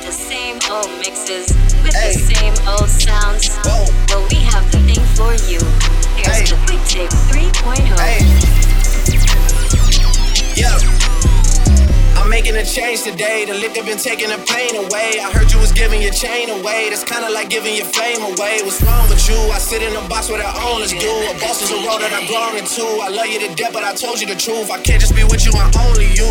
with the same old mixes, with the same old sounds. Well, we have the thing for you. Here's the Quick Tape 3.0. I'm making a change today. The liquor been taking the pain away. I heard you was giving your chain away. That's kinda like giving your flame away. What's wrong with you? I sit in a box where the owners do. A boss is a road that I belong into. I love you to death, but I told you the truth. I can't just be with you, I'm only you.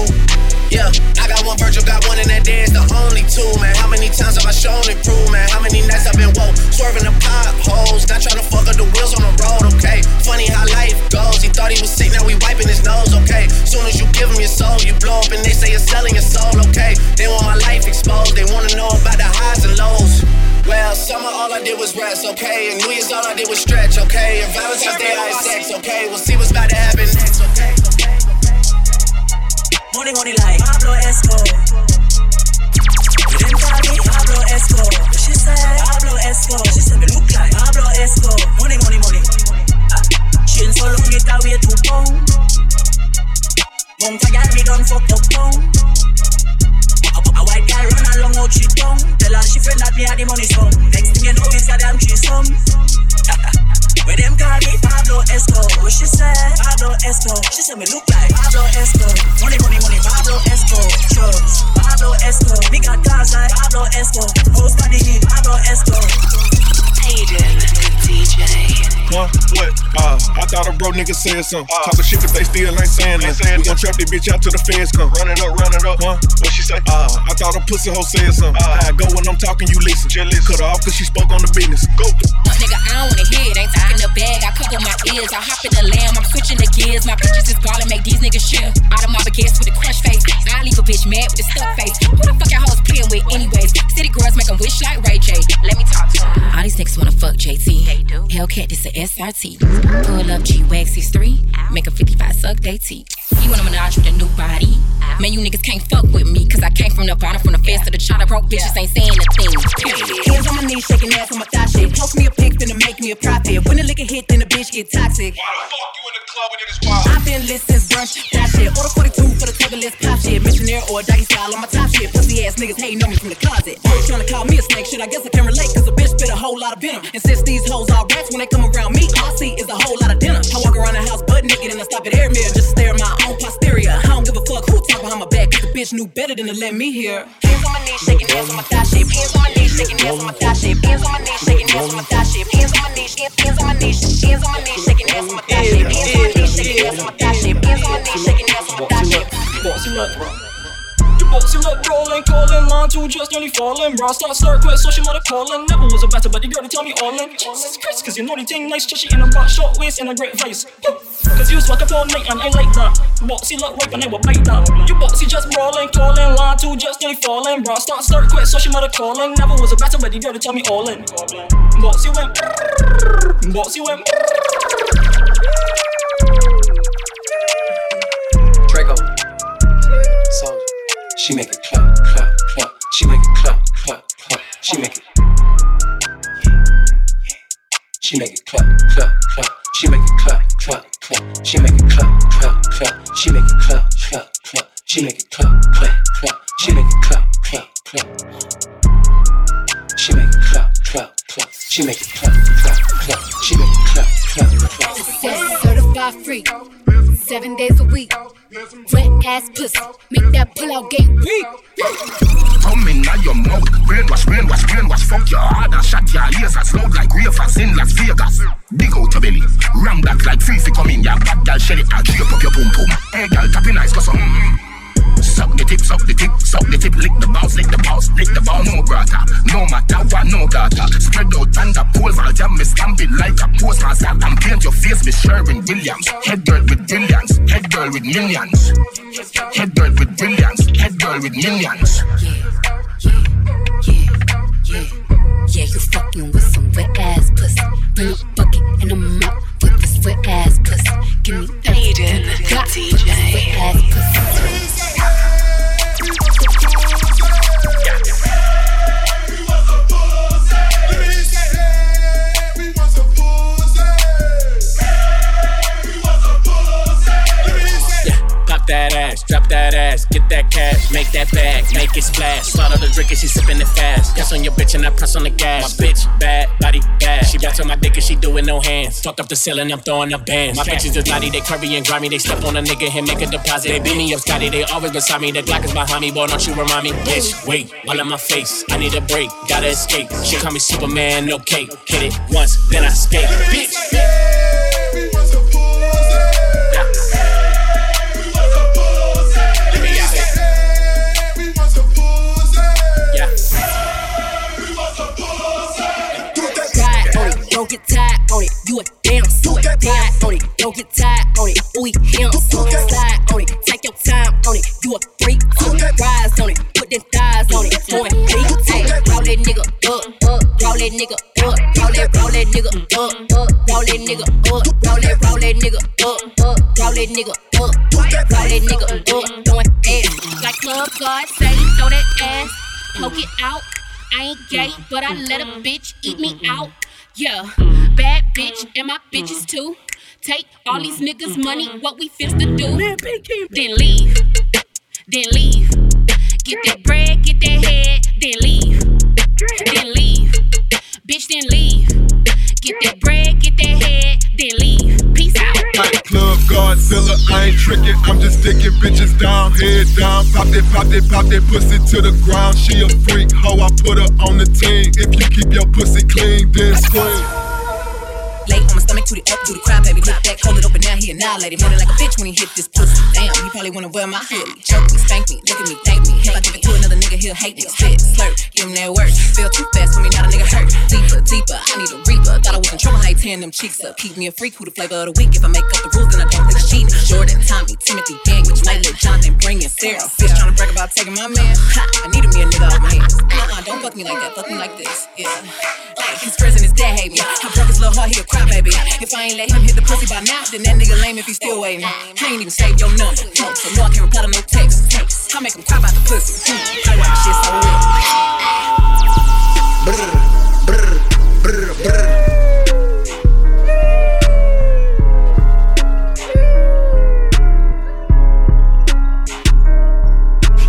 I got one Virgil, got one in that dance, the only two, man. How many times have I shown it through, man? How many nights I've been woke, swerving the potholes, not trying to fuck up the wheels on the road, okay? Funny how life goes, he thought he was sick, now we wiping his nose, okay? Soon as you give him your soul, you blow up and they say you're selling your soul, okay? They want my life exposed, they wanna know about the highs and lows. Well, summer all I did was rest, okay? And New Year's all I did was stretch, okay? And Valentine's Day I had sex, okay? We'll see what's about to happen next, okay? Money, money like Pablo Escobar. You didn't call me Pablo Escobar. She said Pablo Escobar. She said me look like Pablo Escobar. Money, money, money. She ain't so long it away too long. Mom forgot me done fucked up long. A white guy run along out she tongue. Tell her she friend that me had the money some. Next thing you know it's a damn threesome. When them call me Pablo Escobar, what she said? Pablo Escobar. She said me look like Pablo Escobar. Money, money, money. Pablo Escobar. Drugs. Pablo Escobar. Me got cars like Pablo Escobar. Who's funny? Pablo Escobar. Aiden, DJ. What? I thought a bro nigga said something. Talking shit, but they still ain't saying nothing. We gon' trap this bitch out till the feds come. Run it up, run it up. What she say? I thought a pussy hoe said something. I go when I'm talking, you listen. Cut her off cause she spoke on the business. Go. Nigga, I don't wanna hear it. Ain't talking the bag, I cover my ears. I hop in the lamb, I'm switching the gears. My bitches is ballin', make these niggas chill. Out of my baguettes with a crush face. I leave a bitch mad with a stuck face. Who the fuck y'all hoes playin' with anyways? City girls make them wish like Ray J. Let me talk to them. All these niggas wanna fuck JT. They do. Hellcat, this a SRT. Pull up G-Wags, he's 3. Make a 55 suck, they teeth. You want a menage with a new body? Man, you niggas can't fuck with me. Cause I came from the bottom, from the fence to the chopper. Broke bitches ain't saying a thing. Hands on my knees, shaking ass on my thigh shit. Post me a pic, finna make me a profit. When the liquor hit, then the bitch get toxic. Why the fuck you in the club when it is wild? I've been lit since brunch, that shit. Order 42 for the tuggerless pop shit. Missionaire or doggy style on my top shit. Pussy ass niggas hating on me from the closet. Always trying to call me a snake shit. I guess I can relate, cause a bitch spit a whole lot of venom. And since these hoes are rats, when they come around me, all I see is a whole lot of dinner. I walk around the house butt naked and I stop at air mirror just to stare at my own posterior. I don't give a fuck who talk behind my back, cause the bitch knew better than to let me hear. Hands on my knees, shaking ass on my thigh shape. Hands on my knees, shaking ass on my thigh shape. Hands on my knees, shaking ass on my thigh shape. Hands on my knees, hands on my knees, hands on my knees, shaking ass on my thigh shape. Hands on my knees, shaking ass on my thigh shape. Hands on my knees, shaking ass on my thigh shape. Box him up, bro. The box him up, rolling, calling, line two, just nearly falling. Bro, start, quit, so she mother calling. Never was a better, but the girl they tell me all in. Jesus Christ, cause you know they ting nice, cheshy in a box, short waist, and a great face. Cause you swag up all night and I like that. Boxy look ripe and I will bite that. You boxy just brawling, calling, line two, just nearly falling. Bro, start, quit, so she mother calling. Never was a better, but the girl they tell me all in. Boxy went, boxy went. Draco. So she make it clap, clap, clap. She make it clap, clap, clap. She make it. She make it clap, clap, clap. She make it clap, clap, clap. She make it clap, clap, clap. She make it clap, clap, clap. She make it clap, clap, clap. She make it clap, clap, clap. She make it clap, clap, clap. She make it clap, clap, clap. She make it clap, clap, clap. Success certified free. 7 days a week. Wet ass pussy. Make that pull out game weak. Come in now your mouth. Brainwash, brainwash, brainwash. Fuck your heart and shut your ears as loud like ravers in Las Vegas. Dig out your belly. Ram back like Fifi come in. Your bad girl shell it and drip up your pum pum. Hey girl tapping eyes cause suck the tip, suck the tip, suck the tip. Lick the balls, lick the balls, lick the ball. No brother, no matter what, no data. Spread out under poles, I'll jam me stamping like a postmaster. And paint your face with Sherwin Williams. Head girl with brilliance, head girl with millions. Head girl with brilliance, head girl with millions. Yeah, you fucking with some wet ass pussy. Bring a bucket and I'm up with this wet ass pussy. Give me Aiden, DJ. Wet ass pussy. That ass, drop that ass, get that cash, make that bag, make it splash. Slide on the drink and she sippin' it fast. Press on your bitch and I press on the gas. My bitch bad, body bad. She bounce on my dick and she doin' no hands. Fucked up the ceiling, I'm throwing up bands. My bitches is naughty, they curvy and grimy. They step on a nigga and make a deposit. They beat me up, Scotty, they always beside me. The Glock is behind me, boy, don't you remind me. Bitch, wait, all in my face. I need a break, gotta escape. She call me Superman, no cape. Hit it once, then I skate. Bitch, don't get tired on it, you a damn suit. Die on it, don't get tired on it, ooh, him. Slide on it, take your time on it, you a freak. Rise on it, put them thighs on it, boy, beat. Hey, roll that nigga up, roll that nigga up, roll that nigga up, roll that nigga up, roll that nigga up, roll that nigga up, roll that nigga up, going ass. Like club guards say, throw that ass, poke it out. I ain't gay, but I let a bitch eat me out. Yeah, bad bitch, and my bitches too. Take all these niggas' money, what we finna to do. Then leave, then leave. Get that bread, get that head, then leave, then leave. Bitch, then leave. Get that bread, get that head, then leave. Peace out. Hot club Godzilla, I ain't tricking. I'm just sticking bitches down, head down. Pop that, pussy to the ground. She a freak, hoe, I put her on the team. If you keep your pussy clean, then scream. Lay on my stomach to the up, to the crowd, baby. Look back, hold it up, and now he annihilated. Running like a bitch when he hit this pussy. Damn, he probably wanna wear my hoodie. Choke me, spank me, look at me, thank me. If I give it to another nigga, he'll hate it. Spit, slurp, give him that work. Feel too fast for me, not a nigga hurt. Deeper, deeper, I need a reaper. Thought I was in trouble, how he tearing them cheeks up. Keep me a freak, who the flavor of the week. If I make up the rules, then I don't think it's cheating. Jordan, Tommy, Timothy, Gang, which might look Jonathan, bring in Sarah. Bitch tryna brag about taking my man. Ha, I needed me a nigga off my hands. Don't fuck me like that, fuck me like this. Yeah, like his friends and his dad hate me. I broke his little heart, he'll cry. Baby. If I ain't let him hit the pussy by now, then that nigga lame if he still waiting. I ain't even saved your number, so no, I can't reply to no text. I make him cry about the pussy. I like shit so real. Brr, brr, brr, brr.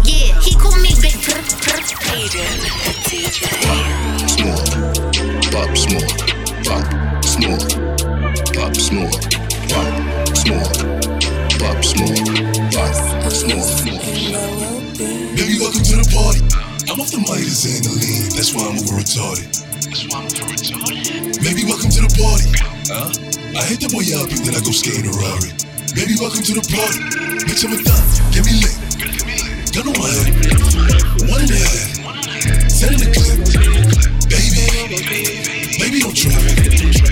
Yeah, he call me Big Aiden, DJ. Pop Smoke, Pop Smoke. Snore, pop, snore, pop, snore, pop, snore, pop, snore. Baby, welcome to the party. I'm off the Midas and the lean, that's why I'm over retarded. Baby, welcome to the party. I hit the boy up and then I go skate in a Rari. Baby, welcome to the party. Bitch, I'm a thot, get me lit. Gun on my head, one in the head, 10 in the clip. Baby, baby, don't try.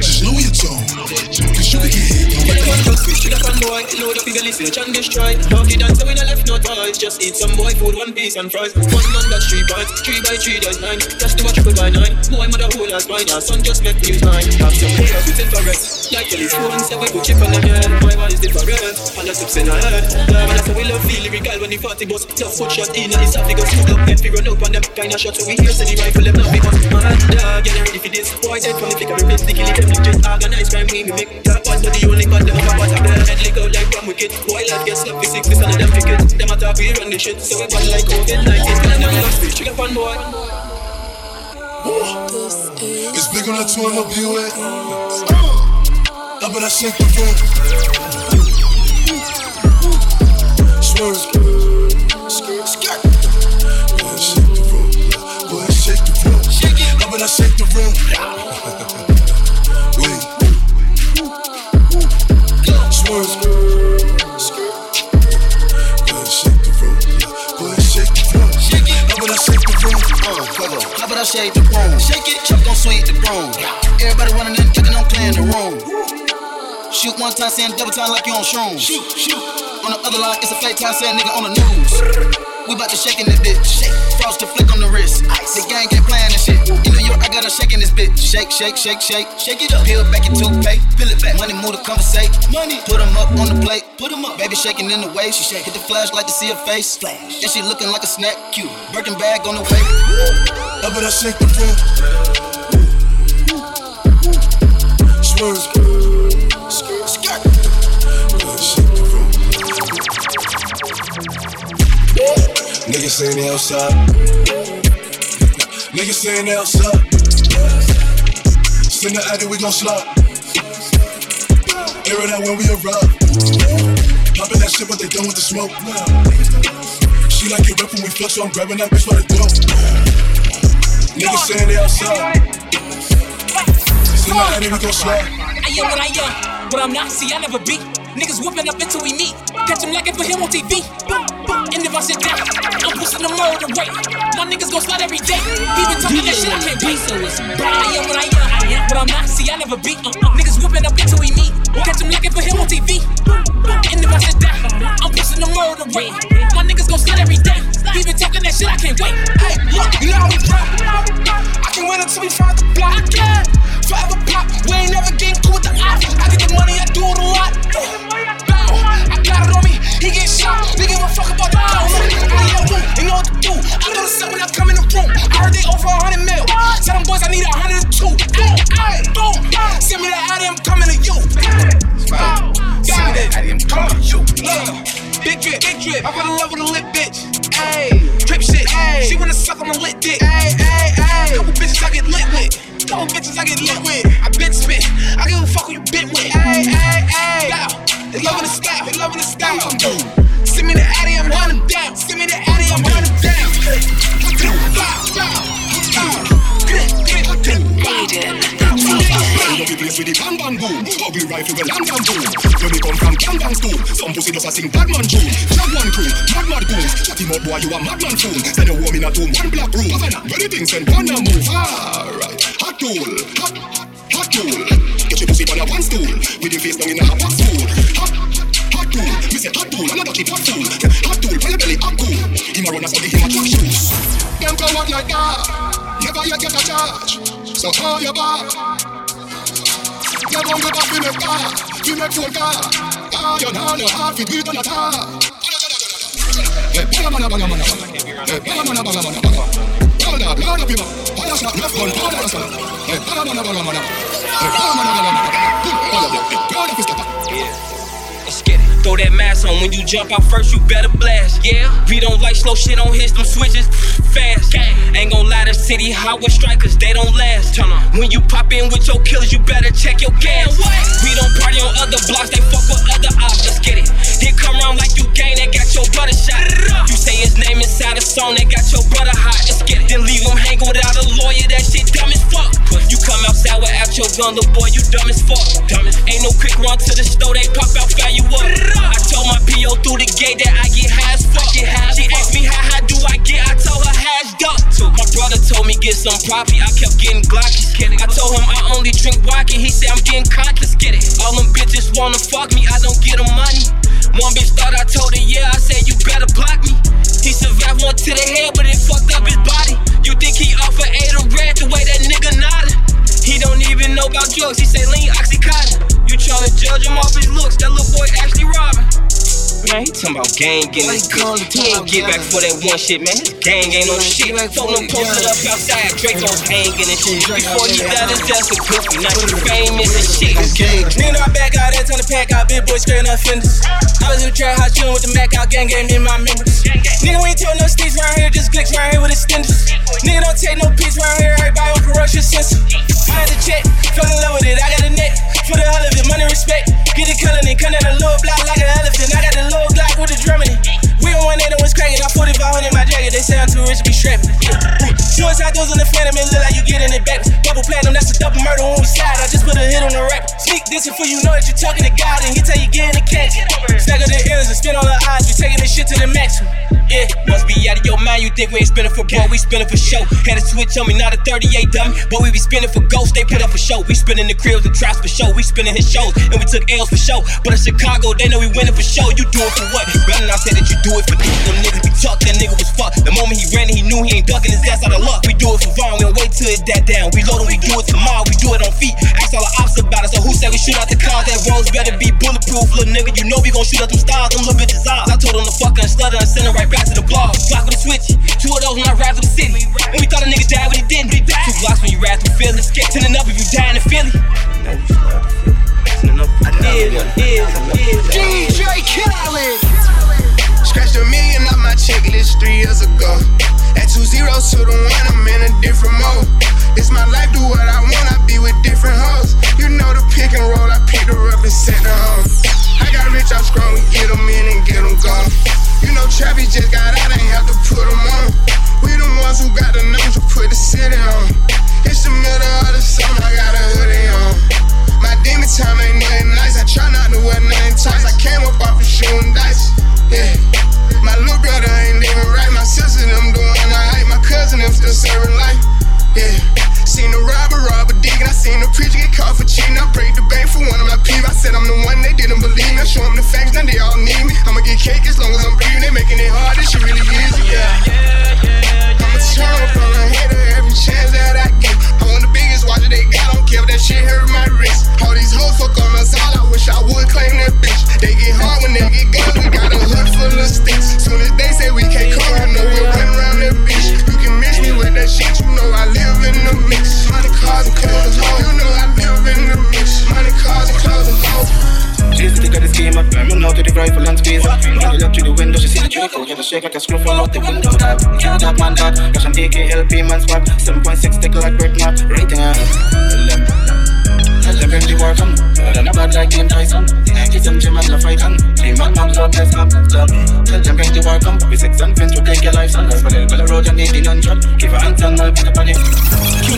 Slow your tone, cause you can get hit. Get the fuck bitch, get the fan boy. Load up your belly, search and destroy. Talk it dance, so we not left no toys. Just eat some boy food, one piece and fries. One on that 3 pints, 3 by 3 does 9. Just do a 3 by 9. Boy mother whole as mine, our son just make me mine. Have some beer, with infrared. Like your phone, say we go chip on the head. Boy what is different, all the sips in our head. Love and so we love feel lyrical when the party goes. Love foot shot in and it's half, they go scoop up. If we run up on them kind of shot, so we hear city rifle them now because my dog, get ready for this. Boy dead from the flicker, replace the killing them. Just organize crime, we make that one for the only part of our part of the head. Lick out like from wicked. Boy, life gets sloppy, 6 weeks under them tickets. Them attack, we run the shit, so we bad like COVID-19. And I'm lost, bitch, chicken pan boy. It's big on that 12, I'll be away. I better shake the floor. Swerve. Skip. Go ahead, shake the room. Go ahead, shake the floor. I better shake the room. Go ahead, shake the room. Go ahead, shake the room. Shake it. How about I shake the room? How about I shake the room? Shake it. Chuck don't sweep the room. Everybody running in, kicking, I'm clearing the room. Shoot one time, saying double time like you on shrooms. Shoot. On the other line, it's a fake time, saying nigga on the news. We bout to shake in this bitch. Shake. Frost to flick on the wrist. Ice. The gang ain't playing this shit. In New York, I got her shaking this bitch. Shake, shake, shake, shake. Shake it up. Peel back your toothpaste. Peel it back. Money move to conversate. Money. Put them up on the plate. Put them up. Baby shaking in the way. She shake. Hit the flashlight to see her face. Flash. And she looking like a snack. Cute. Birkin bag on the way. How about I shake the room? Swerve. Skirt. Shake the room. Niggas ain't else up. Niggas ain't else up. Send the addy, we gon' slop. Air it out when we erupt. Poppin' that shit, but they done with the smoke. She like it rough when we flux, so I'm grabbing that bitch by the throat. Niggas saying they outside. Send the addy, we gon' slop. I am what I am, but I'm not, see, I never beat. Niggas whooping up until we meet. Catch him like I put him on TV. And if I sit down, I'm pushing the murder rate. My niggas gon' slide every day. People talking that shit, I can't beat. I am what I am, but I'm not. See, I never beat. Niggas whooping up until we meet. Catch him like I put him on TV. And if I sit down, I'm pushing the murder rate. My niggas gon' slide every day. People talking that shit, I can't wait. Hey, look, you know how we drop. I can win until we find the block. I can forever pop. We ain't never getting cool with the odds. I get the money, I do it a lot. I got it on me. He get shot, they give a fuck about the cops. I ain't room, they know what to do. I know the stuff when I come in the room. I heard they over 100 mil. Tell them boys I need 102. Ay, boom, send me that Addy, I'm coming to you. Send me that Addy, I'm coming to you. Big drip, I fell in love with a lit bitch. Ay, drip shit, ay, she wanna suck on my lit dick. Ay, ay, ay, couple bitches I get lit with. Couple bitches I get lit with. I been spit, I give a fuck who you been with. Ay, ay, ay, they loving the style, they loving the style. Send me the Addy, I'm running down. Send me the Addy, I'm running down. We place with the bang bang boom. Ugly rifle with a lamb down boom. When we come from gang bang school, some pussy does a sing bad man tune. Drag one crew, mad goons. Chatty mud boy, you a madman fool. Send a woman at home, one black room. Many things and one a move. Alright, hot tool, hot tool. She pussy on a one stool, with your face down in a hot stool. Hot tool, me say hot tool, I'm not a cheap hot tool. Hot tool, on your belly, hot cool. Him a run a study, him a track shoes. Them come out like that, never yet get a charge. So hold your back. Never go back, we make that, we make full car. Ah, you know your heart, we beat on a tar. Hey, banga, hey, banga. Blood up, you know. All that's not left on all that's not. Hey, banga. Let's get it. Throw that mask on. When you jump out first, you better blast. Yeah, we don't like slow shit. Don't hit them switches fast. Gang. Ain't gon' lie, the city hot with strikers. They don't last. Turn on. When you pop in with your killers, you better check your gas. We don't party on other blocks. They fuck with other ops. Let's get it. They come round like you gang. That got your brother shot. You say his name inside a song. That got your brother hot. Let's get it. Then leave him hanging without a lawyer. That shit dumb as fuck. You come outside without your gun, little boy. You dumb as fuck. Ain't no quick run to the store. They pop out, fire you up. I told my P.O. through the gate that I get high as fuck. She asked me how do I get, I told her hashed up. My brother told me get some property, I kept getting glocky. I told him I only drink vodka, he said I'm getting cocky. Let's get it. All them bitches wanna fuck me, I don't get them money. One bitch thought I told her yeah, I said you better block me. He survived one to the head, but it fucked up his body. You think he off of 8 or red the way that nigga nodded? He don't even know about drugs, he say lean oxycodone. You tryna judge him off his looks, that little boy actually robbing. Man, he talking about gang getting his goods. He ain't get back for that one shit, man. His gang ain't no shit. Phone him posted up outside, Draco's hanging and shit. Before he died, it's just a cookie. Now you famous and shit. Nigga, I back out, that time to pack out. Big boy scaring offenders. I was in the trap house chillin' with the Mac out, gang game in my members. Nigga, we ain't tellin' no sticks round here, just glitch round here with extenders. Nigga, don't take no piece round here, everybody on corruption sensor. I had to check, fell in love with it, I got a neck. For the hell of it, money respect. Get it color and come down a little block like an elephant. I got the little Glock with the drum in it. We on one 8 and was cracking, I 4500 in my jacket. They say I'm too rich to be strapping. Suicide goes in the phantom, it look like you get in it backwards. Double platinum, that's a double murder when we slide. I just put a hit on the rapper. Sneak this before you know that you're talking to God and he tell you get in the catch. Snagger the ears and spin all the eyes, we taking this shit to the max. Yeah, must be out of your mind, you think we ain't spinning for blood, we spinning for show. Had a switch on me, not a 38 dummy, but we be spinning for ghosts, they put up for show. We spinning the cribs and traps for show. We spinning his shows, and we took L's for show. But in Chicago, they know we winning for show. You do it for what? Running, I said that you do it for these. Them niggas be talk, that nigga was fucked. The moment he ran and he knew he ain't ducking his ass out of luck. We do it for Vaughn, we don't wait till it that down. We load him, we do it tomorrow, we do it on feet. Ask all the ops about it, so who said we shoot out the cars? That roads better be bulletproof, little nigga. You know we gon' shoot out them stars, them little bitches eyes. I told him to fuck and stutter and send him right back to the blog. Block with a switch, 2 of those when I ride to the city. When we thought a nigga died, but he didn't. 2 blocks when you ride through Philly. Skip turning up if you die in the Philly. I did. DJ Khaled. Scratched a million off my checklist 3 years ago. close to the win, I'm in a different mode. It's my life, do what I want, I be with different hoes. You know the pick and roll, I picked her up and sent her home. I got rich, I'm strong, we get them in and get them gone. You know Trappy just got out, ain't have to put them on. We the ones who got the numbers to put the city on. It's the middle of the summer, I got a hoodie on. My demon time ain't nothing nice, I try not to wear nothing tight. I came up off of shooting dice, yeah. My little brother ain't even right, my sister them doing alright, my cousin them still serving life, yeah. Seen the robber rob a dick, and I seen the preacher get caught for cheating. I break the bank for one of my peeps. I said I'm the one they didn't believe me. I show them the facts, now they all need me. I'ma get cake as long as I'm breathing. They making it hard, this shit really easy, yeah. I'ma turn up on a hater every chance that I get. I want the biggest watch that they got, I don't care if that shit hurt my wrist. All these hoes fuck on us all, I wish I would claim that bitch. They get hard when they get guns, we got a hood full of sticks. Soon as they say we can't come, I know we'll run around that bitch. You can miss me with that shit, you know I live in the mix. Money, cars, and clothes, home. You know I live in the mix. Money, cars, and clothes, and home. Jesus, they got this game up. I'm out to the rifle and squeeze up. Money up to the window, she see the trickle. Yeah, the shake like a screw fall out the window. That, yeah, that man, that. Cash and DKLP, man, swap. 7.6, take a like break, map. Right there. Tell them bring the work on. They're not bad like Game Tyson. Kiss them, Jim, and the fight on. Dream on, mom's up, let's up. Tell them bring the work on. We six and pins to take your life, son. That's for the little road, you need the non-shot. Give her hands and I'll put up on it.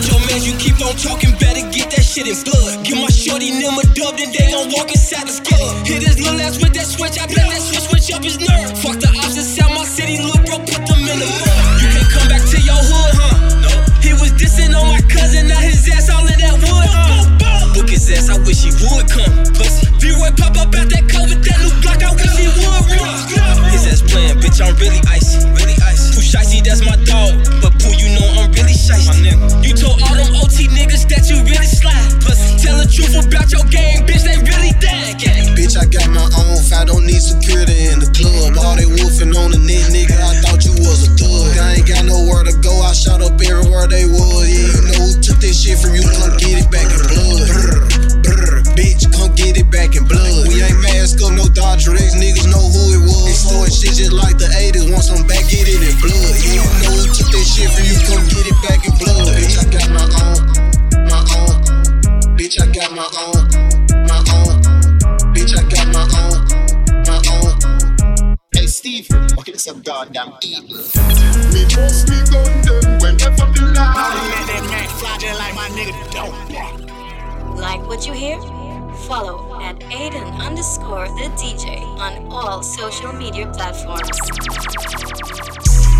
Yo, man, you keep on talking, better get that shit in blood. Get my shorty them a dub, then they gon' walk inside the skillet. Hit his little ass with that switch, I bet that switch up his nerve. Fuck the ops inside my city, look bro, put them in the mud. You can't come back to your hood, huh? No. He was dissing on my cousin, now his ass all in that wood, huh? Book his ass, I wish he would come, pussy. V-Roy pop up out that car with that new Glock, I wish he would run. His ass playing, bitch, I'm really icy, really icy. Pooh Shicey, that's my dog, but Pooh, you know I'm really shicey. You told all them OT niggas that you really slide. Pussy, tell the truth about your game, bitch, they really dead, gang. Bitch, I got my own fight, don't need security in the club. All they wolfing on the net, nigga, I thought you was a thug. I ain't got nowhere to go, I shot up everywhere they was. Yeah, you know who took this shit from you, come get it back in blood. Bitch, come get it back in blood. We ain't mask up, no Dodger X, niggas know who it was. It's so shit just like the 80s, once I'm back, get it in blood. Yeah, you know who took this shit from you, come get it back in blood. Bitch, I got my own, bitch, I got my own, bitch, I got my own. Hey, Steve, okay, this is a goddamn evil. We must be going down whenever we lie. I let that man fly there like my nigga don't. Like what you hear? Follow at Aiden_the DJ on all social media platforms.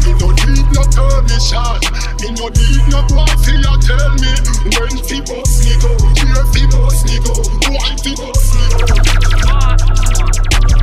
Me no need no permission, me no need no one for you tell me. When fi boss me go, where fi boss me go, why fi boss me go?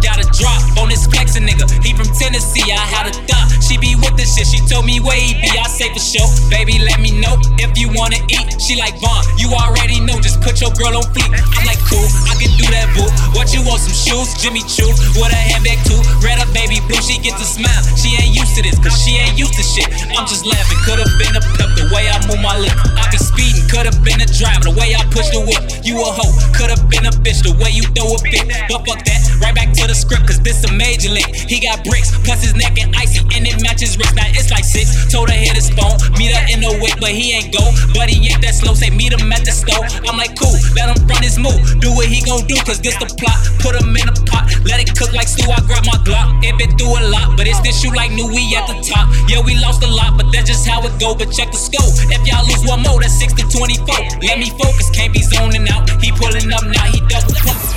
Got a drop on this flexin' nigga, he from Tennessee, I had a thought. She be with the shit, she told me where he be, I say for sure. Baby let me know if you wanna eat, she like Vaughn, you already know, just put your girl on fleek. I'm like cool, I can do that boo, what you want, some shoes, Jimmy Choo, with a handbag too. Red up baby blue, she gets a smile, she ain't used to this, cause she ain't used to shit. I'm just laughing, could've been a pimp the way I move my lip. I be speeding, could've been a driver the way I push the whip. You a hoe, could've been a bitch the way you throw a fit. But fuck that, right back to the script, cause this a major lick. He got bricks, plus his neck and icy, and it matches wrist. Now it's like six, told her hit his phone, meet her in the wick, but he ain't go. But he ain't that slow, say meet him at the store. I'm like cool, let him run his move, do what he gon' do, cause this the plot. Put him in a pot, let it cook like stew, I grab my Glock. It been through a lot, but it's this shoe like new, we at the top. Yeah, we lost a lot, but that's just how it go. But check the scope, if y'all lose one more, that's 6-24. Let me focus, can't be zoning out. He pulling up now, he double punch.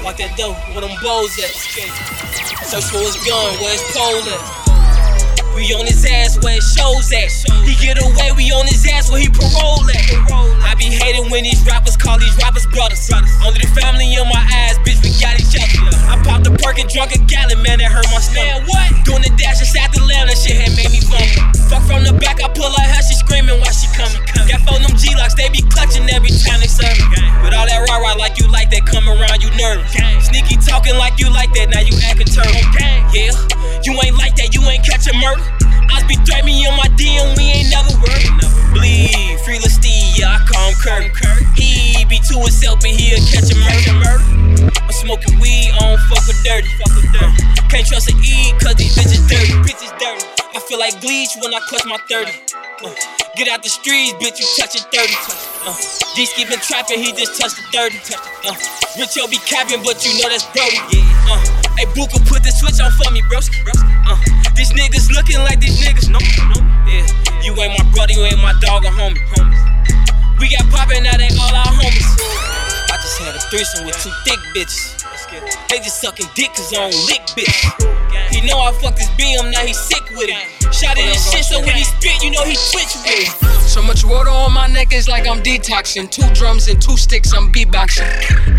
Walk that door, where them bows at? Search for his gun, where his pole at? We on his ass, where his shows at? He get away, we on his ass, where he parole at? I be hating when these rappers call these rappers brothers. Only the family in my eyes, bitch, we got each other. I popped a perk and drunk a gallon, man, that hurt my stomach. Doing the dash inside the land, that shit had made me vomit. Fuck from the back, I pull her hair, she screaming while she coming. Got four them G-locks, they be clutching every time they serve me. With all that rah-rah like you like that, come around, you nervous. Sneaky talking like you like that, now you acting turtle. Yeah, you ain't like that, you ain't catching murder. I be threatening on my DM, we ain't never worried. Bleed, free Steve, yeah, I call him Kirk. He be to himself and he'll catch a murder. I'm smoking weed, I don't fuck with dirty. Can't trust an E, cause these bitches dirty. I feel like bleach when I clutch my 30. Get out the streets, bitch, you touchin' 30. D's keepin' trappin', he just touched the 30. Richo be cappin', but you know that's Brody. Hey, Buka, put the switch on for me, bros. These niggas lookin' like these niggas, no. Yeah, you ain't my brother, you ain't my dog or homie. We got poppin', that ain't all our homies. I just had a threesome with two thick bitches. They just suckin' dick 'cause I don't lick, bitch. He know I fucked his BM, now he sick with it. Shot in his shit, so when he spit, you know he twitch with it. So much water on my neck, it's like I'm detoxing. 2 drums and 2 sticks, I'm beatboxing.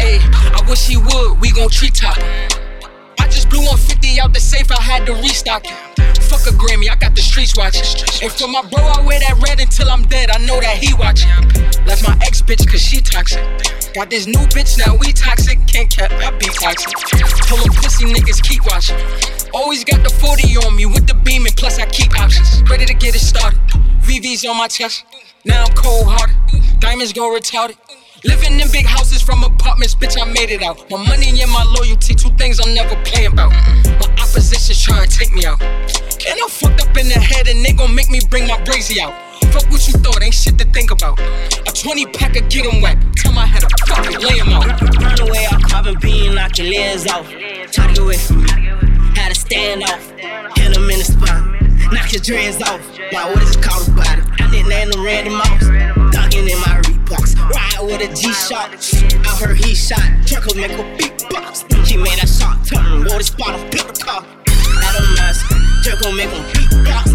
Ayy, I wish he would, we gon' treetop. I just blew 150 out the safe, I had to restock it. Fuck a Grammy, I got the streets watching. And for my bro, I wear that red until I'm dead, I know that he watching. Left my ex bitch, 'cause she toxic. Got this new bitch, now we toxic. Can't cap, I be toxic. Told them pussy niggas keep watching. Always got the 40 on me with the beam, and plus I keep options. Ready to get it started. VV's on my chest. Now I'm cold hearted. Diamonds go retarded. Living in big houses from apartments, bitch, I made it out. My money and my loyalty, 2 things I'm never playing about. My opposition's trying to take me out. And I'm fucked up in the head, and they gon' make me bring my brazy out. Fuck what you thought, ain't shit to think about. A 20-pack of get 'em wet. Tell my head I fucking lay 'em out. Run away, I'll pop a bean, knock your legs off. Try to get away from me. Had to stand off. Hit 'em in the spot. Knock your dreads off. Why, what is it called about it? I nicknamed him Randy Moss. Duggin' in my Reeboks. Ride with a G-Shock. I heard he shot. Truck will make a big box. She made that shot turn. Wore the spot off, pick a car. I don't know. Jerk gon' make him beat box.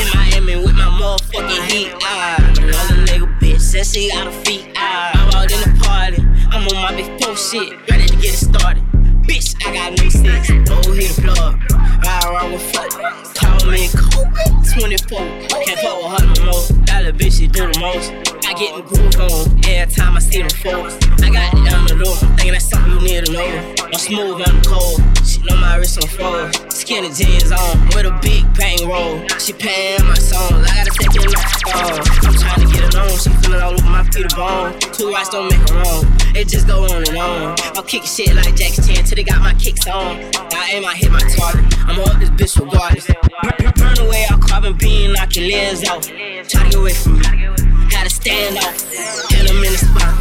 In Miami with my motherfucking heat, another nigga bitch, sassy out of feet, I walked in the party, I'm on my big 4 shit, ready to get it started. Bitch, I got new six, go hit the plug, ride around with fuck, call me COVID, 24, can't fuck with her no more, that little bitch, she do the most, I get in groove on, every time I see them folks, I got it down the door, thinking that's something you need to know, I'm smooth, I'm cold, she know my wrist on fold, skinny jeans on, with a big bang roll, she paying my song, I gotta take it like I'm trying to get it on, she feeling all over my feet of bone, 2 rights don't make a wrong, it just go on and on, I'll kick shit like Jack's 10, till they got my kicks on, I aim, I hit my target, I'ma up this bitch regardless, burn away, I'll carbon beam, knock your legs off, try to get away from me, had to stand off, hit 'em in the spot.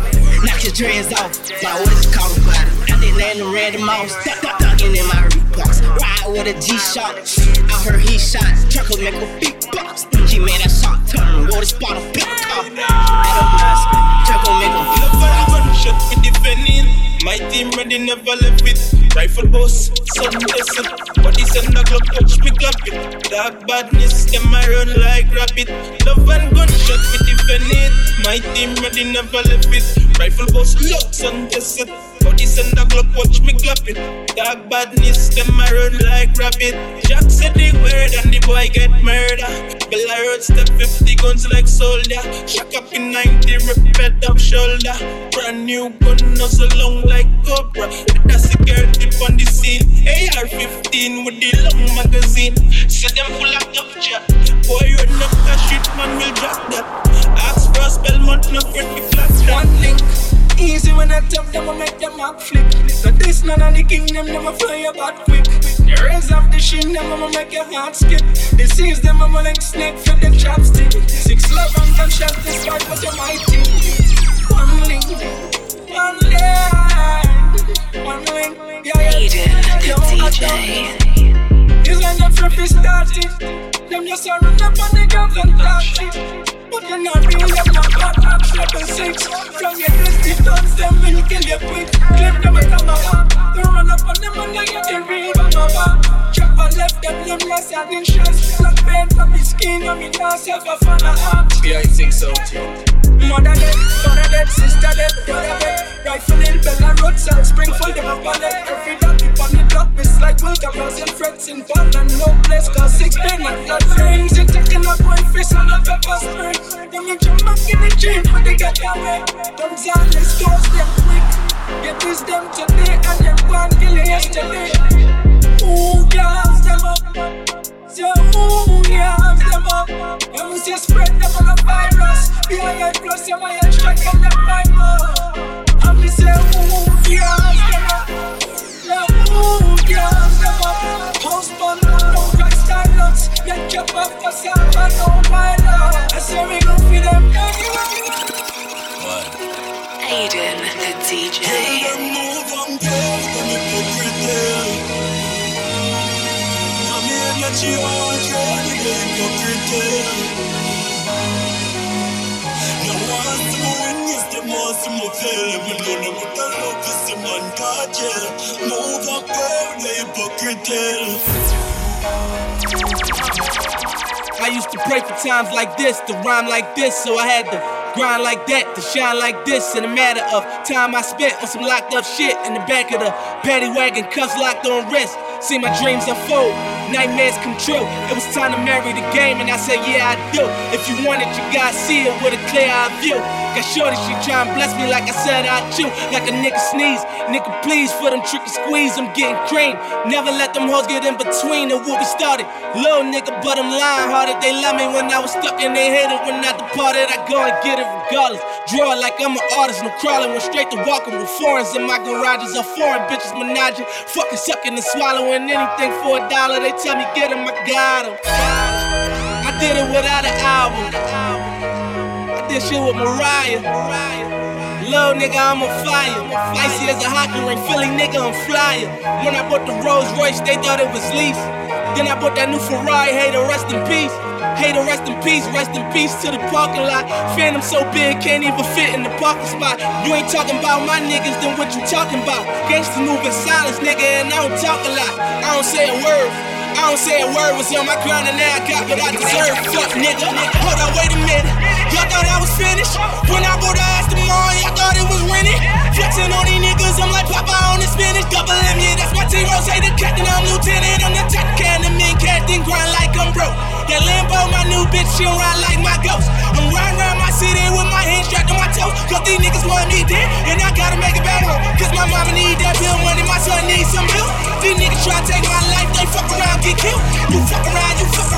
Knock your dreads off, like what is it called about it? I nicknamed him Randy Moss, duggin' in my Reeboks. Ride with a G-Shock, I heard he shot. Truck will make a big box, she made that shot turn. Wore the spot off, pick a car. I don't know, truck will make a big box. Shot with the venom, my team ready, never left it. Rifle boss, sun desert, bodies on the clock, touch me, clap it. Dark badness, them I run like rabbit. Love and gunshot with the venom, my team ready, never left it. Rifle boss, look, sun desert, bodies on the clock, watch me clap it. Dark badness, them I run like rabbit. Jack said the word and the boy get murder. Bella Road step 50 guns like soldier. Shack up in 90, rip head up shoulder. Brand new gun, nozzle long like cobra. With a security on the scene, AR-15 with the long magazine. See them full of tough jack. Boy, you enough to shoot, man, will drop that. Ask for a spell, month, no friend, we flat that. One link. Easy when I tap them, I make them up flick. But this none of the kingdom, them I fly your butt quick. The rays of the sheen, them I make your heart skip. The seas, them I like snake for the chopstick. 6 love and gunshot, this fight was your mighty. One link, one link, one link. Yeah, yeah, DJ. It's when the trip is started. Them just are running up on the guns and touch it. But you're not real, you're not hot, I'm 7-6. From your dusty thumbs, them will kill you quick. Clip them with a mama. They run up on them and they get the real mama. Chop and left them limbless and in shots. Black paint from his skin, I'm in now, silver for the heart. BI6 out. Mother dead, father dead, sister dead, brother dead. Rifle in Bella Road, side spring full them up on it. Every dot you on the block, it's like welcome house and friends in ball and no place. Cause 6 pain and blood rings. You're taking up one face on the pepper spray. Them in Jamaica in the gym, but they got away. Them zombies goes them quick. Get this them today and them one kill yesterday. Ooh, girls them up. So ooh, girls them up. And we just spread them on a virus. BIA plus your my head strike and the primer. And we say ooh, girls them up. Yeah, ooh, girls them up. House bun, no rockstar nuts. Yeah, jump off us. I say we gon' feed them. Aiden, the DJ. Yeah, I know I'm dead, I'm in every day. I'm here that you are dreading every day. No one's the one is the most of my feeling. We know that what I love is the man God, yeah. No one goes, they hypocrite tale. I used to pray for times like this, to rhyme like this, so I had to grind like that, to shine like this. In a matter of time I spent on some locked up shit in the back of the paddy wagon, cuffs locked on wrist. See my dreams unfold, nightmares come true. It was time to marry the game and I said, yeah I do. If you want it, you gotta see it with a clear eye view. Got shorty, she try and bless me like I said I do. Like a nigga sneeze, nigga please, for them trick and squeeze, I'm getting cream. Never let them hoes get in between of what we started. Little nigga, but I'm lying hard. They love me when I was stuck and they hated when I departed. I go and get it regardless. Draw it like I'm an artist, no crawling, went straight to walking with foreigns in my garages. Are foreign bitches menaging, fucking sucking and swallowing anything for $1. They tell me get 'em, I got 'em. I did it without an album. I did shit with Mariah. Little nigga, I'm on fire. Icy as a hockey ring, Philly nigga, I'm flyer. When I bought the Rolls Royce, they thought it was lease. Then I bought that new Ferrari, hater, rest in peace. Hater, rest in peace to the parking lot. Phantom so big, can't even fit in the parking spot. You ain't talking about my niggas, then what you talking about? Gangsta move in silence, nigga, and I don't talk a lot. I don't say a word, was on my ground and now I got what I deserve. Fuck nigga, hold on, wait a minute. Y'all thought I was finished? When I bought the ass tomorrow, y'all thought it was winning? Flexing on these niggas, I'm like Papa on the spinach. Double M, yeah, that's my team. Rose, hey, the captain, I'm lieutenant. I'm the tech can, the mean cat, then grind like I'm broke. That Lambo, my new bitch, she'll ride like my ghost. I'm riding around my city with my hands strapped to my toes. Cause these niggas want me dead, and I gotta make it back home. Cause my mama need that bill money, my son needs some milk. These niggas try to take my life, they fuck around, get killed. You fuck around, get smoked.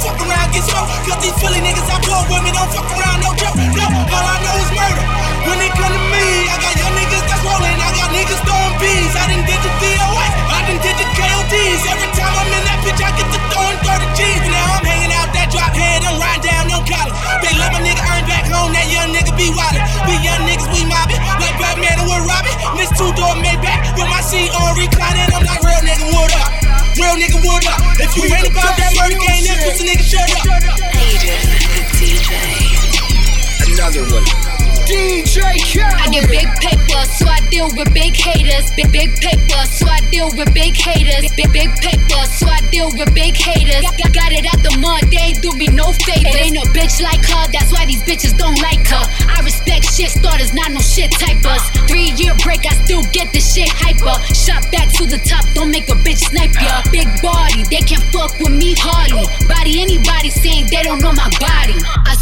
Cause these Philly niggas I blow with me, don't fuck around. No joke, no, all I know is murder. When it come to me, I got young niggas that's rolling. I got niggas throwing bees. I done did the DOS, I done did the KODs. Every time I'm in that bitch, I get to throwing 30 G's. But now I'm hanging out that drop head, I'm riding down no collar. They let my nigga earn back home, that young nigga be wildin'. We young niggas, we mobbin', like Batman and we're robbin'. Miss two-door Maybach, with my seat on reclining. I'm like, real nigga, what up? Real nigga, what up? If you ain't about that murder game, that pussy nigga, shut up. Aiden, the DJ. Another one. DJ Khaled. I get big paper, so I deal with big haters. Big paper, so I deal with big haters. Big paper, so I deal with big haters. Got it out the mud, they ain't do me no favor. Ain't no bitch like her, that's why these bitches don't like her. I respect shit starters, not no shit typers. 3-year break, I still get the shit hyper. Shot back to the top, don't make a bitch snipe ya. Big body, they can't fuck with me hardly. Body anybody saying they don't know my body.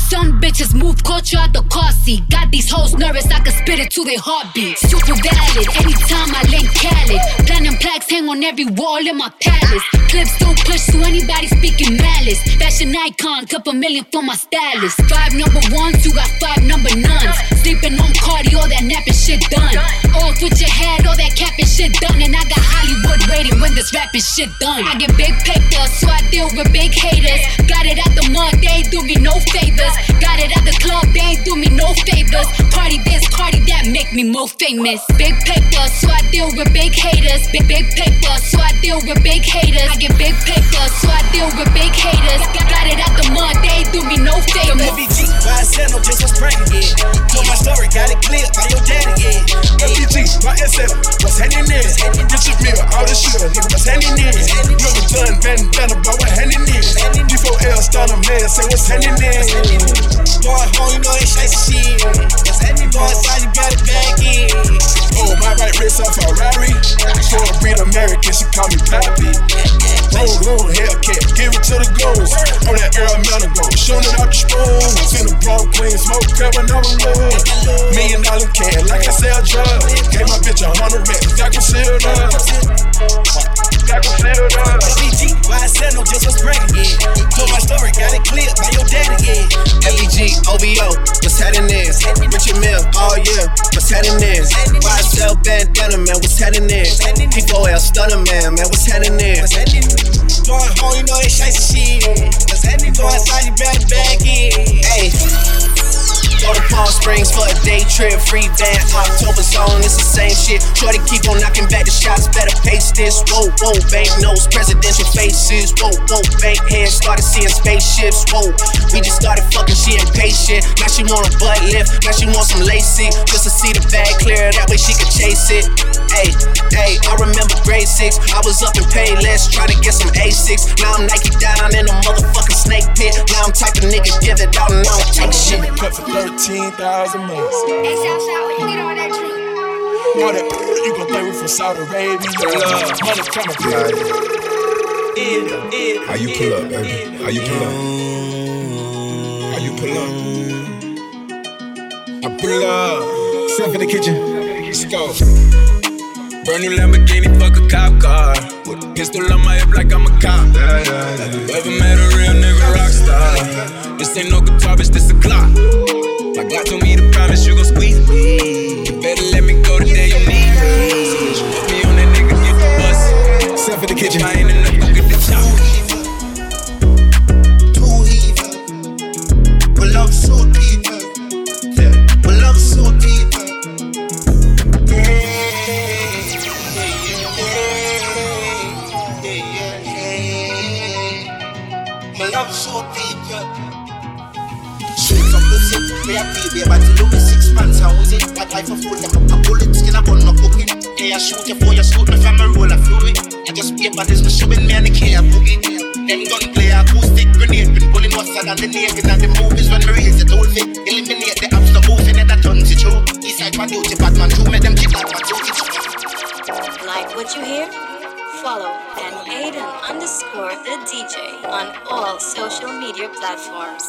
Some bitches move culture out the car seat. Got these hoes nervous, I can spit it to their heartbeat. Super valid, anytime I link Khaled. Platinum plaques hang on every wall in my palace. Clips don't push to anybody speaking malice. Fashion icon, couple million for my stylist. 5 number ones, you got 5 number nuns. Sleeping on Cardi, all that napping shit done. Off with your head, all that capping shit done. And I got Hollywood waiting when this rapping shit done. I get big paper, so I deal with big haters. Got it out the mud, they ain't do me no favors. Got it at the club, they ain't do me no favors. Cardi this, Cardi that, make me more famous. Big paper, so I deal with big haters. Big paper, so I deal with big haters. I get big paper, so I deal with big haters. Got it at the mud, they ain't do me no favors. FBG, my SNL, just was bragging, yeah. Told my story, got it clear by your daddy, yeah. FBG, my SNL, was hanging in. Get your mirror, all the shooter, nigga, was hanging in. You're the gun, bandana, but we're hanging in. D4L, start a man, say what's hanging in. Boy, home, you know ain't shake shit. Cause every boy inside, you got it back in. Oh, my right wrist off Ferrari. For a breed American, she call me Pappy. Roll, Hellcat, give it to the ghost. On that air, I'm not a ghost. Shoot it out the spoon. In the blow, clean smoke, crap, when I'm alone. $1 million can, like I sell drugs. Gave my bitch $100, got concealed up. FBG, why I said no, just was bragging, yeah. Told my story, got it clear by your daddy, yeah. FBG, OVO, what's happening is Richard Mill, all year, what's happening is YSL bandana, man, what's happening is D4L stunner, man, what's happening is going home, you know they shite shit. Cause every boy inside, you better back in. Ayy, trip, free van, October song, it's the same shit. Shorty keep on knocking back the shots, better pace this. Whoa, whoa, bank notes, presidential faces. Whoa, whoa, bank hands, started seeing spaceships. Whoa, we just started fucking, she impatient. Now she want a butt lift, now she want some LASIK. Just to see the bag clear, that way she can chase it. Ayy, ayy, I remember grade 6, I was up in Payless, trying to get some A6. Now I'm Nike down in a motherfucking snake pit. Now I'm type of nigga, give it out and I don't take shit. Cut for 13,000 months. Hey, Southside, you get all that truth. All that you gon' play with from Saudi Arabia. Money coming through. How you pull up, baby? How you pull up? How you pull up? I pull up. Self in the kitchen. Let's go. Brand new Lamborghini, fuck a cop car. With a pistol on my hip like I'm a cop. Have you ever met a real nigga rock star? This ain't no guitar, bitch, this a clock. My God told me to promise you gon' squeeze me. You better let me go the day you need me. So put me on that nigga, get the bus. Self in the kitchen. If I ain't enough, you get the chop. Too evil. But I'm so deep. Yeah, but I'm so deep. But I'm so deep. I feel there, but you know 6 months, how is it? That life of full, a bullet, skin up on no cookie. Hey, I shoot you for your suit, my family roll a fluid. I just pay for this, my shipping man, I care, boogie. Them gun play acoustic grenade, been pulling what's out of the naked and the movies when we raise it all fit. Eliminate the abs, the oath, and that turns it true. East side my duty, Batman, two made them keep that my duty. Like what you hear? Follow and Aiden_the DJ on all social media platforms.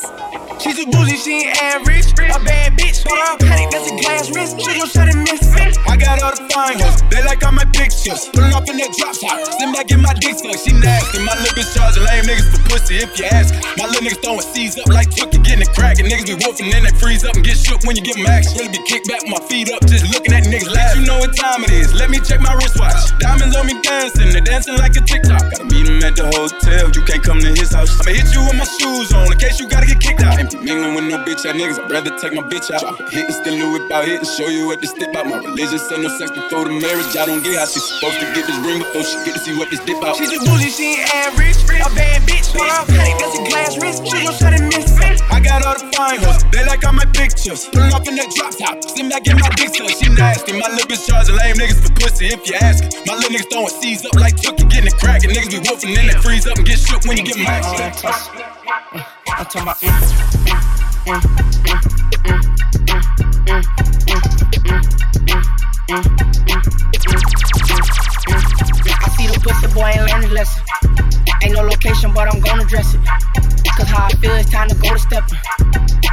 She's a bougie, she ain't average. A bad bitch, but I'm panic, that's a glass wrist. She gon' try to miss it. I got all the fine hoes, they like all my pictures. Pullin' up in that drop top, send back in my dick suck. She nasty, my lil' bitch charging lame niggas for pussy if you ask her. My lil' niggas throwin' C's up like Chuck and getting a crack. And niggas be wolfin' and they freeze up and get shook when you give them action. Really be kicked back with my feet up, just looking at niggas laugh. You know what time it is, let me check my wristwatch. Diamonds on me dancing. Dancing like a TikTok. Gotta meet him at the hotel. You can't come to his house. I'ma hit you with my shoes on in case you gotta get kicked out. Ain't mingling with no bitch ass niggas. I'd rather take my bitch out. Drop a hit and still Louis bout hit and show you what to stick out. My religion said no sex before the marriage. I don't get how she's supposed to get this ring before she get to see what this dip out. She's a bougie, she ain't average. A bad bitch, but I'm panic, that's a glass wrist. She gon' try to miss it. I got all the fine hoes. They like all my pictures. Pullin' up in that drop top. Slim back in my dick suck. She nasty. My lil' bitch charging lame niggas for pussy if you ask her. My lil' niggas throwin' C's up like Chuck, you getting a crack, and niggas be wolfing in that freeze up and get shook when you get mad. I'm talking about I see the pussy boy ain't learning lesson. Ain't no location, but I'm gonna dress it. Cause how I feel, it's time to go to steppin'.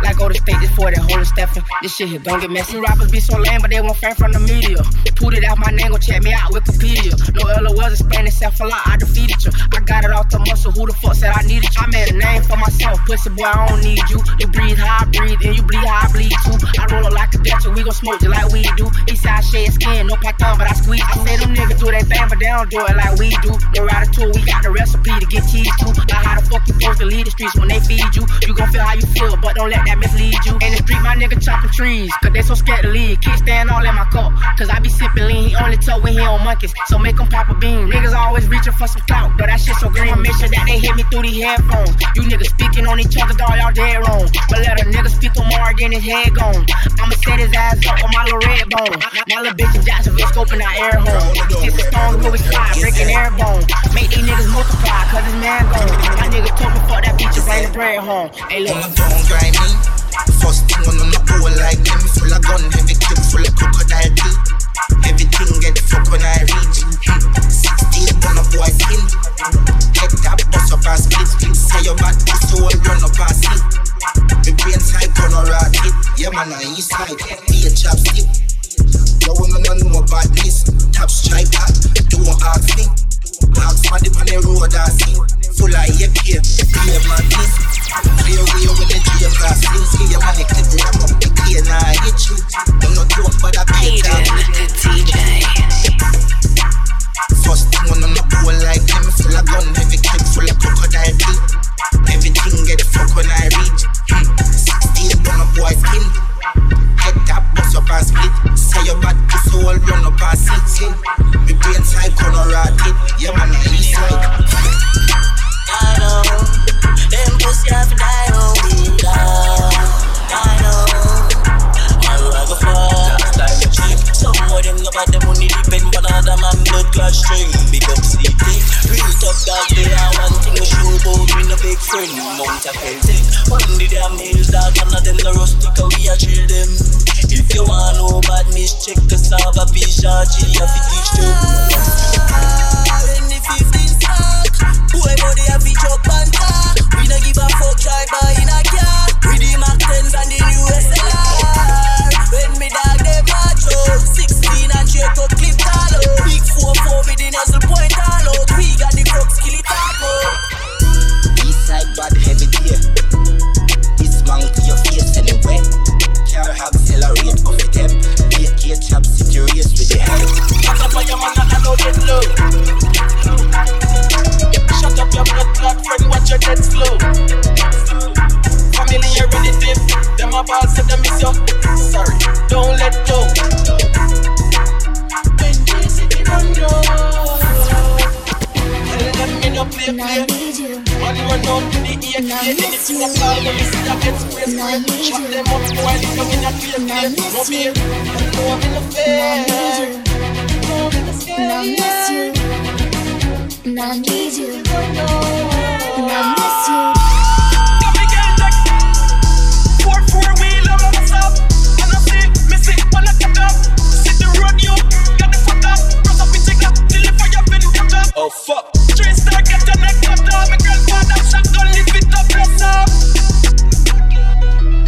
Like go to state, this for that holy steppin'. This shit here don't get messy. Rappers be so lame, but they won't fan from the media. Put it out, my name gon' check me out, Wikipedia. No LOLs explain itself a lot, I defeated you. I got it off the muscle, who the fuck said I needed you? I made a name for myself, pussy boy, I don't need you. You breathe how I breathe, and you bleed how I bleed too. I roll up like a Dutch, and we gon' smoke just like we do. Eastside shade skin, no python, but I squeeze too. I say them niggas do they thing, but they don't do it like we do. They ride a tour, we got the recipe to get cheese too. Now how the fuck you supposed to lead the streets when they feed you? You gon' feel how you feel, but don't let that mislead you. In the street, my nigga chopping trees, cause they so scared to leave. Kickstand all in my cup, cause I be sipping lean. He only talk when he on monkeys, so make him pop a bean. Niggas always reaching for some clout, but that shit so green. I'ma make sure that they hit me through these headphones. You niggas speaking on each other, dog, y'all dead wrong. But let a nigga speak tomorrow, then his head gone. I'ma set his ass up with my little red bone. My little bitch in Jacksonville scoping our air home. 6 stones where we slide, breaking air bone. Make these niggas multiply, cause his man gone. My nigga told me fuck that bitch, just ain't a bread home. Hey, look. Don't grind me. First thing on the pool like them. Full of gun, heavy clip, full of crocodile teeth. Everything get the fuck when I reach. 16 on a boy skin. Get that bus up and split. Say your bad pussy all run up and sleep. The brain side gonna rot it. Yeah man, I east side, be a chopstick. You wanna know more about this? Top stripe hat, don't ask me. Ask for the money road I see. Full of yep here, clear my teeth. Clear way when the dream class is. Clear money clip, I'm up the clear, now I hit you. I'm not doing for that pain. First thing on the pool like them. Full of gun, heavy clip, full of crocodile teeth. Everything get the fuck when I reach. 16 on a boy skin. Get that bus up. skin. Me paint side corner rotted. Yeah man, I east side. I know them pussy have to die on me. I know I go fuck like a chick. Some of them know about the money depend on another man blood clash string. Big up CT. Real tough dog, they are one thing to show about me no big friend. Mount a Celtic. On the damn hills dog, I'm not them the rustic how we a chill them. If you want no bad miss, check the Sava P.S.G. I fi teach them. When the 15 start, whoever they have fi chop and talk. We no give a fuck driver in a car. With the Mach 10s and the new SLR. When me dog they match up, 16 and Jake up clip tall up. Big 4-4 with the nozzle point all out. We got the fuck skill it up. East side bad heavy deer. This man to your face anyway. Can't have accelerate off the temp. Be a case chap, sit your race with the head. Shut up your man and I know get low. Shut up your blood clot friend, watch your death slow. Family here in the dip. Them a ball said they miss you. Sorry, don't let go. When they sit it on you. Tell them me no play. Money run out to the ear, anything that's all the missing that gets praised. Shut them up, boy, they come in and feel me. No fear, and no in the fair. No in the scale, and I miss you, and I need you, and I miss you. Got me getting next, 4-4-wheel, I'm on the top. And I see, miss it, when I get up. Sit the road, you, got the fuck up. Cross up, we take up, till the fire been kept up. Oh, fuck. Three-star, get the next up, dog. My grandfather shot, don't leave it up, press up.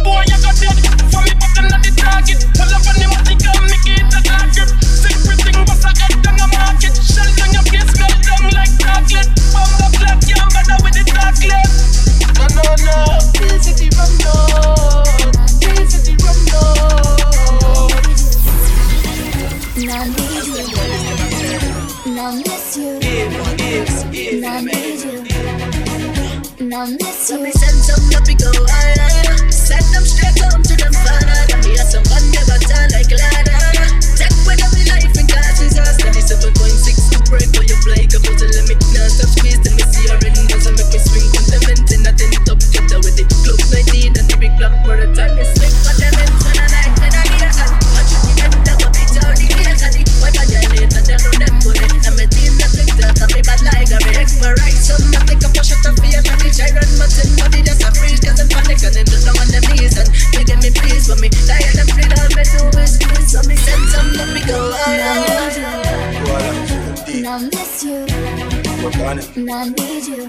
Boy, I got dead. For me, but I'm not the target. Pull up on him, I think I'll make it a target. Secreting was a head on the market. Shell down your face, melt down like chocolate. Bomb the black, yeah, I'm better with the chocolate. No. This is the rum, no. This is the rum, no. Now miss you. And I need you, and I miss you. Let me send some, let me go higher. Send them straight home to them father. Here's someone never turn like ladder. Take with every life and catch disaster. 7.6 to break for your play. Couple to limit, now stop squeeze. Let me see your windows and make me swing. Compliment in a tin top jitter with it. Close 19 and the big block for a time. It's like for them and turn a night. And I need a hand. Watch you get the puppy down. The ears and the white and the late. And they'll know them for it. I'm a team that took that. I'm a bad like a big for right. Some I think I'm a shot of fear. I'm a tyrant, but somebody that's a freeze. Cause I'm panic and I'm just no one them knees. And they get me pleased for me. Tired and afraid all my do is good. So me send some, let me go. And I miss you. And I need you.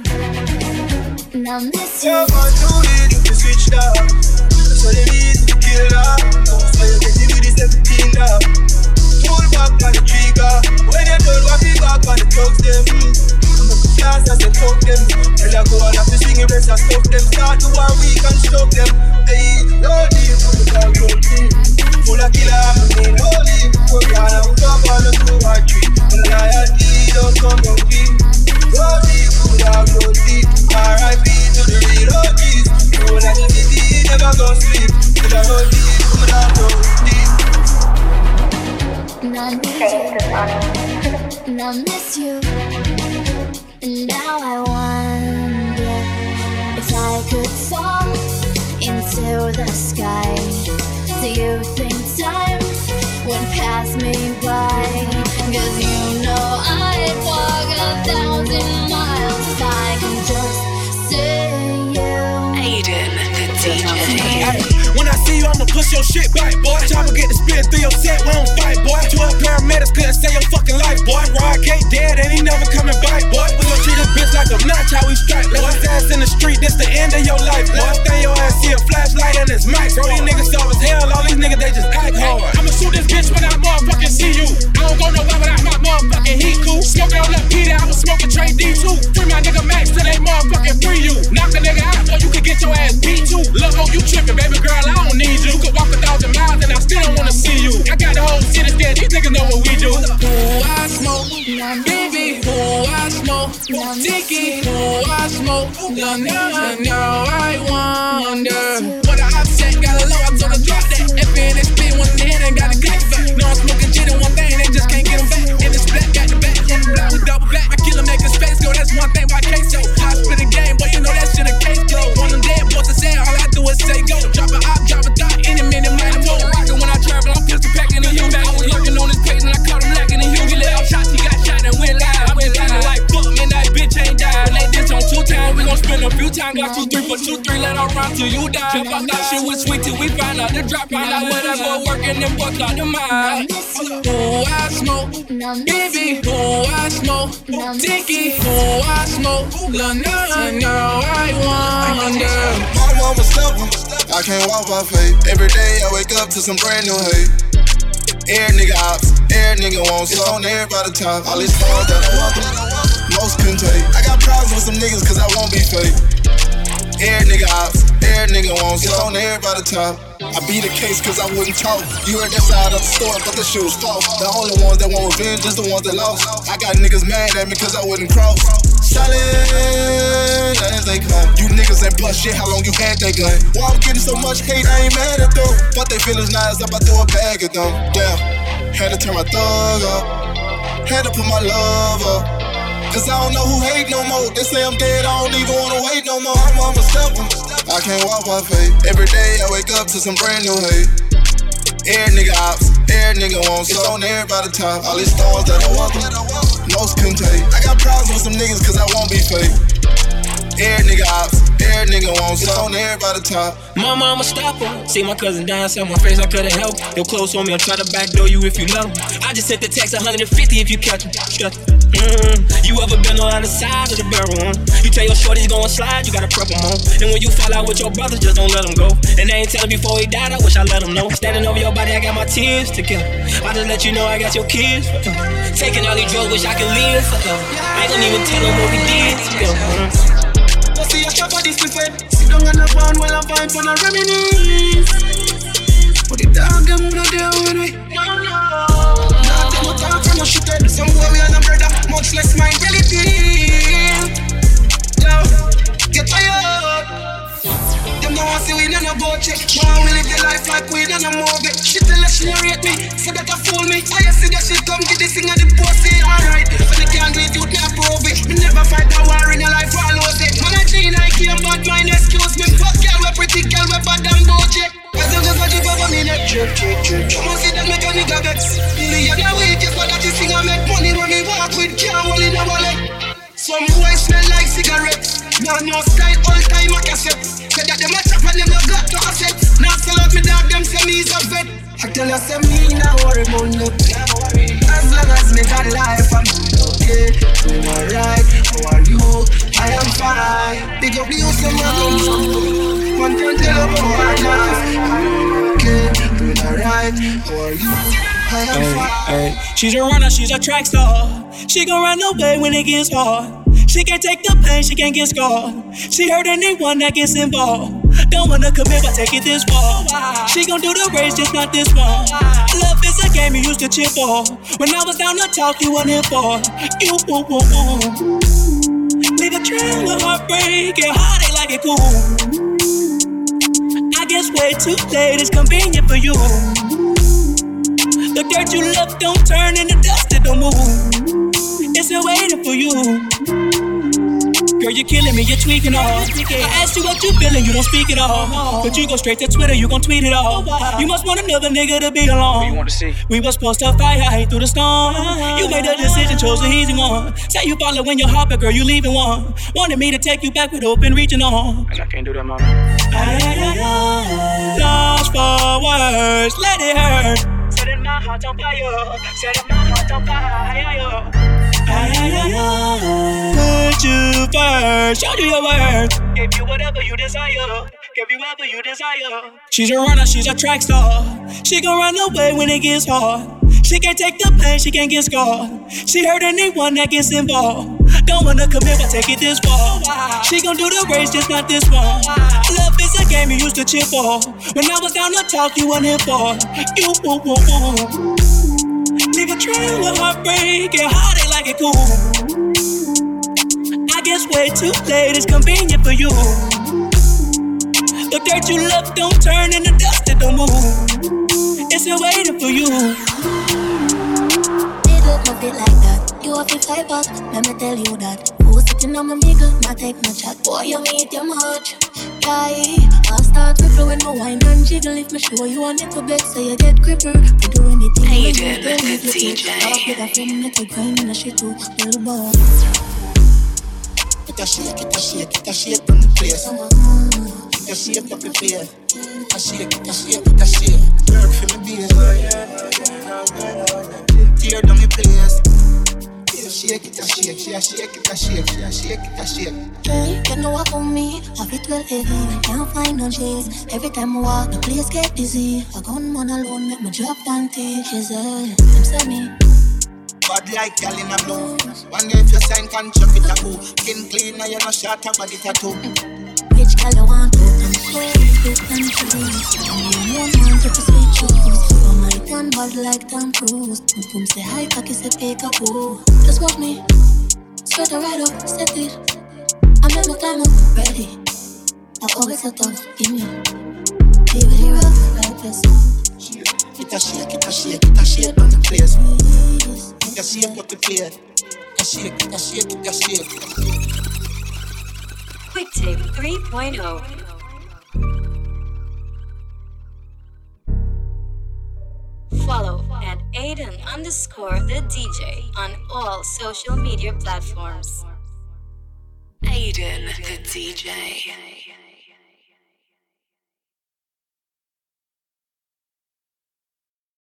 And I miss you. Yeah, but you need to switch that. So they need to kill that. So you get me with the 17 that. Pull back on the trigger. When you don't want me back on the drugs them. I'm not the class as they talk them. Tell I go on after swinging rest and stuff them. Start to one week and stop them. Hey, no deal for the car, no deal. Full of killer, I'm in holy. We're gonna jump on the 2 or 3. And loyalty don't come from me. Rosie, good out, Rosie. R.I.P. to the real OGs. No like the city, never go sleep. Till I Rosie, good out, Rosie. And I need you. And I miss you. And now I wonder if I could fall into the sky. Do you think time would pass me by? Cause you know I'd walk 1,000 miles if I can just see you. Aiden, the DJ. When I see you, I'ma push your shit back, boy. Chopper get the spit through your set, we don't fight, boy. 12 paramedics couldn't save your fucking life, boy. Rod Gate dead and he never coming back, boy. We gon' treat this bitch like a notch, how we strike, boy. Left his ass in the street, that's the end of your life, boy. Last thing your ass see a flashlight and it's max, bro. These niggas soft as hell, all these niggas, they just act hard. I'ma shoot this bitch when I motherfucking see you. I don't go nowhere without my motherfucking heat, cool. Smoking on that Peter, I was smoking Trey D2. Free my nigga Max till they motherfucking free you. Knock the nigga out, or you can get your ass beat too. Love hoe, you trippin', baby girl. I don't need you. Could walk 1,000 miles and I still don't wanna see you. I got the whole city scared. These niggas know what we do. Who I smoke, baby. Who I smoke, Dicky. Who I smoke, now I wonder. What I upset, got a low, I told her drop that. F and SP, one in the head, and got a click back. No, I'm smoking shit in one thing, they just can't get them back. job. I thought she was sweet till we found out the drop. Found out whatever working and fucked out the mind. Do I smoke? Baby, do I smoke? Dicky, do I smoke? Lana, now I wonder. My mom was stubborn, I can't walk by faith. Every day I wake up to some brand new hate. Air nigga ops, air nigga wants it on everybody top. All these stars that I walk, most couldn't take. I got problems with some niggas cause I won't be fake. Air nigga ops, air nigga wants it on everybody top. I beat the case cause I wouldn't talk. You heard that side of the story, but the shit was false. The only ones that want revenge is the ones that lost. I got niggas mad at me cause I wouldn't cross. Solid as they come. You niggas ain't plus shit, how long you had that gun? Why I'm getting so much hate, I ain't mad at them. But they feelings nice up, I throw a bag at them. Damn, had to turn my thug up. Had to put my love up. Cause I don't know who hate no more. They say I'm dead, I don't even wanna wait no more. I'm on my stubborn, I can't walk by faith. Every day I wake up to some brand new hate. Air nigga ops, air nigga wants it on everybody top. All these stars that I walk, most couldn't take. I got problems with some niggas cause I won't be fake. Air nigga ops, air nigga wants it on everybody top. My mama stop her. See my cousin dying, so my face I couldn't help. Your clothes on me, I'll try to backdoor you if you love me. I just hit the tax 150 if you catch me. You ever been on the side of the barrel? You tell your shorties gonna slide, you gotta prep them on. And when you fall out with your brothers, just don't let them go. And they ain't telling before he died, I wish I let them know. Standing over your body, I got my tears to kill. I just let you know I got your kids forever. Taking all these drugs, wish I could live forever. I don't even tell them what we did together. See I stop for this defeat. Sit down on the ground while I find for the reminisce. But the dog them not there with me. Not them talk from the shooter. Some boy we are not brother. Much less my reality. Yo, get tired. Them don't want to see we none about check. Why we live the life like we none of it. Shit tell us she rate me, so that I fool me. I see that shit come get this thing at the pussy. Alright, but they can't do it, you can't prove it. We never fight a war in your life, all of it. Man I dream I came, but mine excuse me. Fuck girl, we're pretty girl, we're bad and bougie. Cause I'm just a jib over me neck. Come on see that make a nigga vex. Only other way just for that this thing I make money when we walk with can't hold in a wallet. Some boys smell like cigarettes. Now no style all time I cassette. Said that them a trap and them no got no assets. Now sell out me dog them say me is a vet. I tell her say me no worry about no. As long as me got life I'm okay. I'm alright, how are you? I am fine. Big up the use of my own. One time tell her how I life. I'm okay, I'm alright, how are you? I am fine. She's a runner, she's a track star. She gon' run away when it gets hard. She can't take the pain, she can't get scarred. She hurt anyone that gets involved. Don't wanna commit, but take it this far. She gon' do the race, just not this one. Love is a game you used to cheer for. When I was down to talk, you weren't here for. You leave a trail of heartbreak, your heart ain't like it cool. I guess way too late, it's convenient for you. The dirt you left don't turn into dust, it don't move. It's still waiting for you. Girl, you're killing me, you're tweaking all. I asked you what you feeling, you don't speak at all. But you go straight to Twitter, you gon' tweet it all. You must want another nigga to be alone. We were supposed to fight, I hate through the storm. You made a decision, chose the easy one. Say you following your heart, but girl, you leaving one. Wanted me to take you back with open reaching on. And I can't do that, mama. I lost for words, let it hurt. Setting my heart on fire, setting my heart on fire. Put you first, show you your worth. Give you whatever you desire. Give you whatever you desire. She's a runner, she's a track star. She gon' run away when it gets hard. She can't take the pain, she can't get scarred. She hurt anyone that gets involved. Don't wanna commit, but take it this far. She gon' do the race, just not this one. Love is a game you used to cheer for. When I was down to talk, you weren't here for. Leave a trail of heartbreak, your heart ain't like it cool. I guess way too late, it's convenient for you. The dirt you love don't turn into dust, it don't move. It's still waiting for you. Nigga, no fit like that. You a fit like that, let me tell you that. Who's sitting on my nigga, not take no chat. Boy, you meet your much. I'll start with blowing my wine and jiggle. If me show you on it to bed, so you get gripper. We do anything when you do it with me. I'll pick a friend, I take wine and I shit too, little boy. Get a shake, get a shake, get a shake from the place. that shit. Work for my business. Tear down the place. Shake it. Girl, you know about me, I fit well even, I can't find no cheese. Every time I walk, the place get busy. I gone on alone, make me drop and take his head. Them say me bad like girl in a blue. One day if you sign contract with a boo, skin clean and you no shot up body tattoo. Which girl you want to? I'm cold, it's and I'm one man to sweet shoes. From my tan bad like Tom Cruise. Boom say hi, cocky say pick up boo. Just walk me, straight right up, set it. I make my time up, ready. I always a thought, give me. Leave it here up, right place. Get a shake on the place. Get a shake on the place. Get a shake. QUICKTAPE 3.0. Follow at Aiden_the DJ on all social media platforms. Aiden the DJ.